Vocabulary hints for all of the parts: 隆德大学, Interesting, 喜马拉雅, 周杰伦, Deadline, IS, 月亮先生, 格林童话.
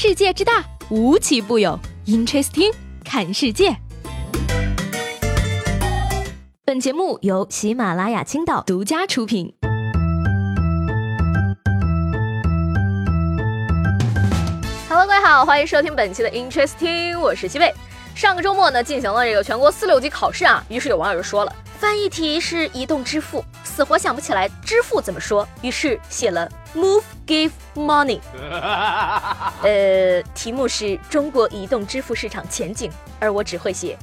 世界之大，无奇不有。Interesting， 看世界。本节目由喜马拉雅青岛独家出品。Hello， 各位好，欢迎收听本期的 Interesting， 我是西贝。上个周末呢，进行了这个全国4、6级考试啊，于是有网友就说了，翻译题是移动支付，死活想不起来支付怎么说，于是写了 Move Give Money。题目是中国移动支付市场前景，而我只会写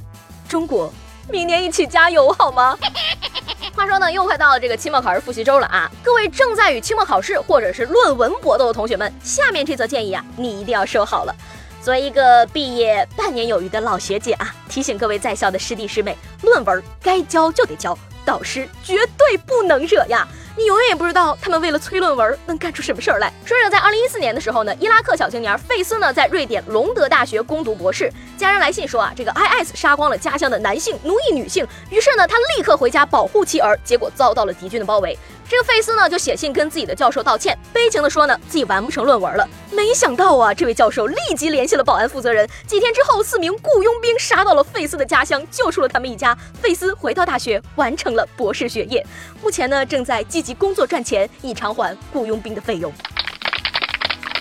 中国，明年一起加油好吗？话说呢，又快到了这个期末考试复习周了啊！各位正在与期末考试或者是论文搏斗的同学们，下面这则建议啊，你一定要收好了。作为一个毕业半年有余的老学姐啊，提醒各位在校的师弟师妹，论文该交就得交，导师绝对不能惹呀！你永远也不知道他们为了催论文能干出什么事儿来。说着，在2014年的时候呢，伊拉克小青年费斯呢在瑞典隆德大学攻读博士，家人来信说啊，这个 IS 杀光了家乡的男性，奴役女性，于是呢他立刻回家保护妻儿，结果遭到了敌军的包围。这个费斯呢就写信跟自己的教授道歉，悲情的说呢自己完不成论文了。没想到啊，这位教授立即联系了保安负责人，几天之后4名雇佣兵杀到了费斯的家乡，救出了他们一家。费斯回到大学完成了博士学业，目前呢正在积极工作赚钱，以偿还雇佣兵的费用。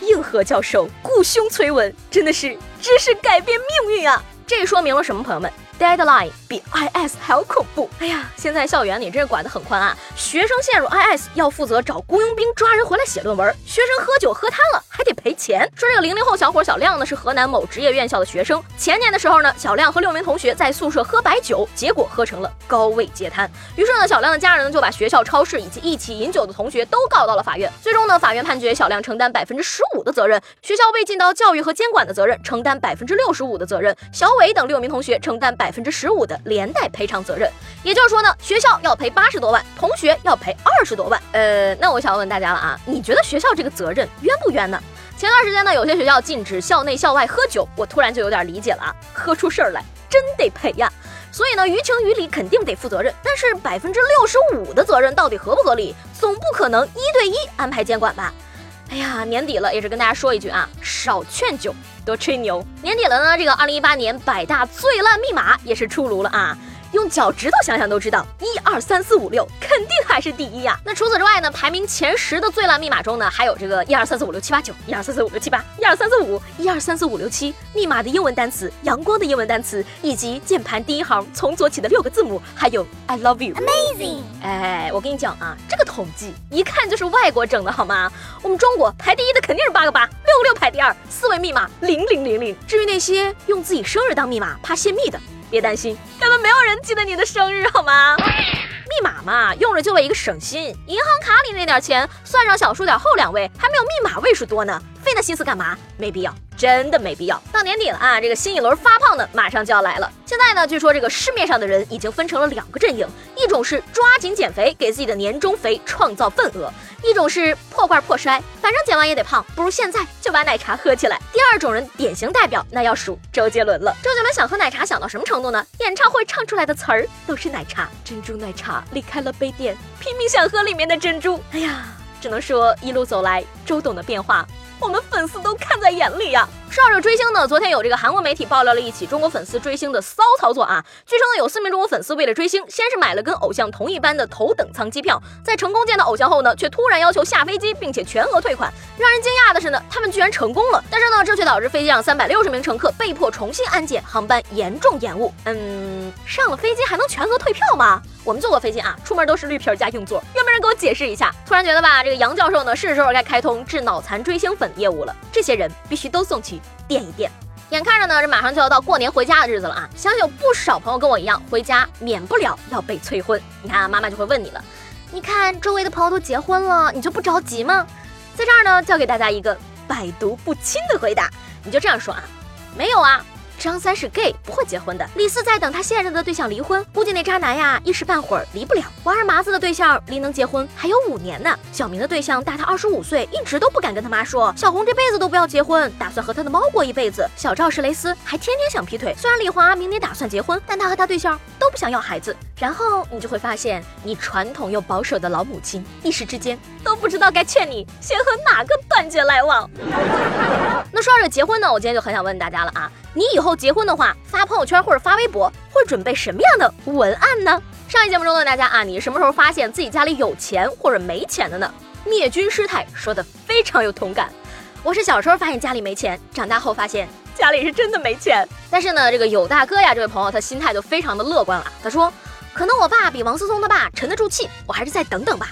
硬核教授雇凶摧文，真的是知识改变命运啊！这说明了什么，朋友们？Deadline 比 IS 还要恐怖。哎呀，现在校园里真是管得很宽啊！学生陷入 IS 要负责找雇佣兵抓人回来写论文，学生喝酒喝瘫了还得赔钱。说这个00后小伙小亮呢是河南某职业院校的学生，前年的时候呢，小亮和6名同学在宿舍喝白酒，结果喝成了高位截瘫。于是呢，小亮的家人呢就把学校、超市以及一起饮酒的同学都告到了法院。最终呢，法院判决小亮承担15%的责任，学校被尽到教育和监管的责任，承担65%的责任，小伟等6名同学承担15%的连带赔偿责任。也就是说呢，学校要赔80多万，同学要赔20多万。那我想问大家了啊，你觉得学校这个责任冤不冤呢？前段时间呢，有些学校禁止校内校外喝酒，我突然就有点理解了啊，喝出事儿来真得赔呀。所以呢，于情于理肯定得负责任，但是65%的责任到底合不合理？总不可能1对1安排监管吧？哎呀，年底了，也是跟大家说一句啊，少劝酒，多吹牛。年底了呢，这个2018年百大最烂密码也是出炉了啊，用脚趾头想想都知道，12345-6肯定还是第一呀。那除此之外呢，排名前10的最烂密码中呢，还有这个12345-678912345678123456781234567密码的英文单词、阳光的英文单词，以及键盘第一行从左起的6个字母，还有 I love you。 Amazing。 哎，我跟你讲啊，这个统计一看就是外国整的好吗？我们中国排第一的肯定是8个8，66排第二，4位密码0000。至于那些用自己生日当密码怕泄密的，别担心，根本没有人记得你的生日好吗？密码嘛，用着就为一个省心，银行卡里那点钱算上小数点后2位，还没有密码位数多呢，费那心思干嘛？没必要，真的没必要。到年底了啊，这个新一轮发胖呢马上就要来了。现在呢，据说这个市面上的人已经分成了2个阵营，一种是抓紧减肥，给自己的年终肥创造份额，一种是破罐破摔，反正减完也得胖，不如现在就把奶茶喝起来。第2种人典型代表，那要数周杰伦了。周杰伦想喝奶茶想到什么程度呢？演唱会唱出来的词儿都是奶茶，珍珠奶茶离开了杯垫，拼命想喝里面的珍珠。哎呀，只能说一路走来周董的变化，我们粉丝都看在眼里啊。说到追星呢，昨天有这个韩国媒体爆料了一起中国粉丝追星的骚操作啊。据称呢，有4名中国粉丝为了追星，先是买了跟偶像同一班的头等舱机票，在成功见到偶像后呢，却突然要求下飞机，并且全额退款。让人惊讶的是呢，他们居然成功了，但是呢，这却导致飞机上360名乘客被迫重新安检，航班严重延误。上了飞机还能全额退票吗？我们坐过飞机啊，出门都是绿皮加硬座，有没有人给我解释一下？突然觉得吧，这个杨教授呢，是时候该开通治脑残追星粉业务了，这些人必须都送去垫一垫。眼看着呢，这马上就要到过年回家的日子了啊！相信有不少朋友跟我一样，回家免不了要被催婚。你看，妈妈就会问你了，你看周围的朋友都结婚了，你就不着急吗？在这儿呢，教给大家一个百毒不侵的回答，你就这样说啊，没有啊，张三是 gay 不会结婚的，李四在等他现任的对象离婚，估计那渣男呀一时半会儿离不了，王二麻子的对象离能结婚还有5年呢，小明的对象大他25岁，一直都不敢跟他妈说，小红这辈子都不要结婚，打算和他的猫过一辈子，小赵是蕾丝还天天想劈腿，虽然李华明年打算结婚，但他和他对象都不想要孩子，然后你就会发现，你传统又保守的老母亲一时之间都不知道该劝你先和哪个断绝来往。那说到这结婚呢，我今天就很想问大家了啊，你以后结婚的话，发朋友圈或者发微博会准备什么样的文案呢？上一节目中问大家啊，你什么时候发现自己家里有钱或者没钱的呢？灭菌师太说的非常有同感。我是小时候发现家里没钱，长大后发现家里是真的没钱。但是呢，这个有大哥呀，这位朋友他心态就非常的乐观了，他说可能我爸比王思聪的爸沉得住气，我还是再等等吧。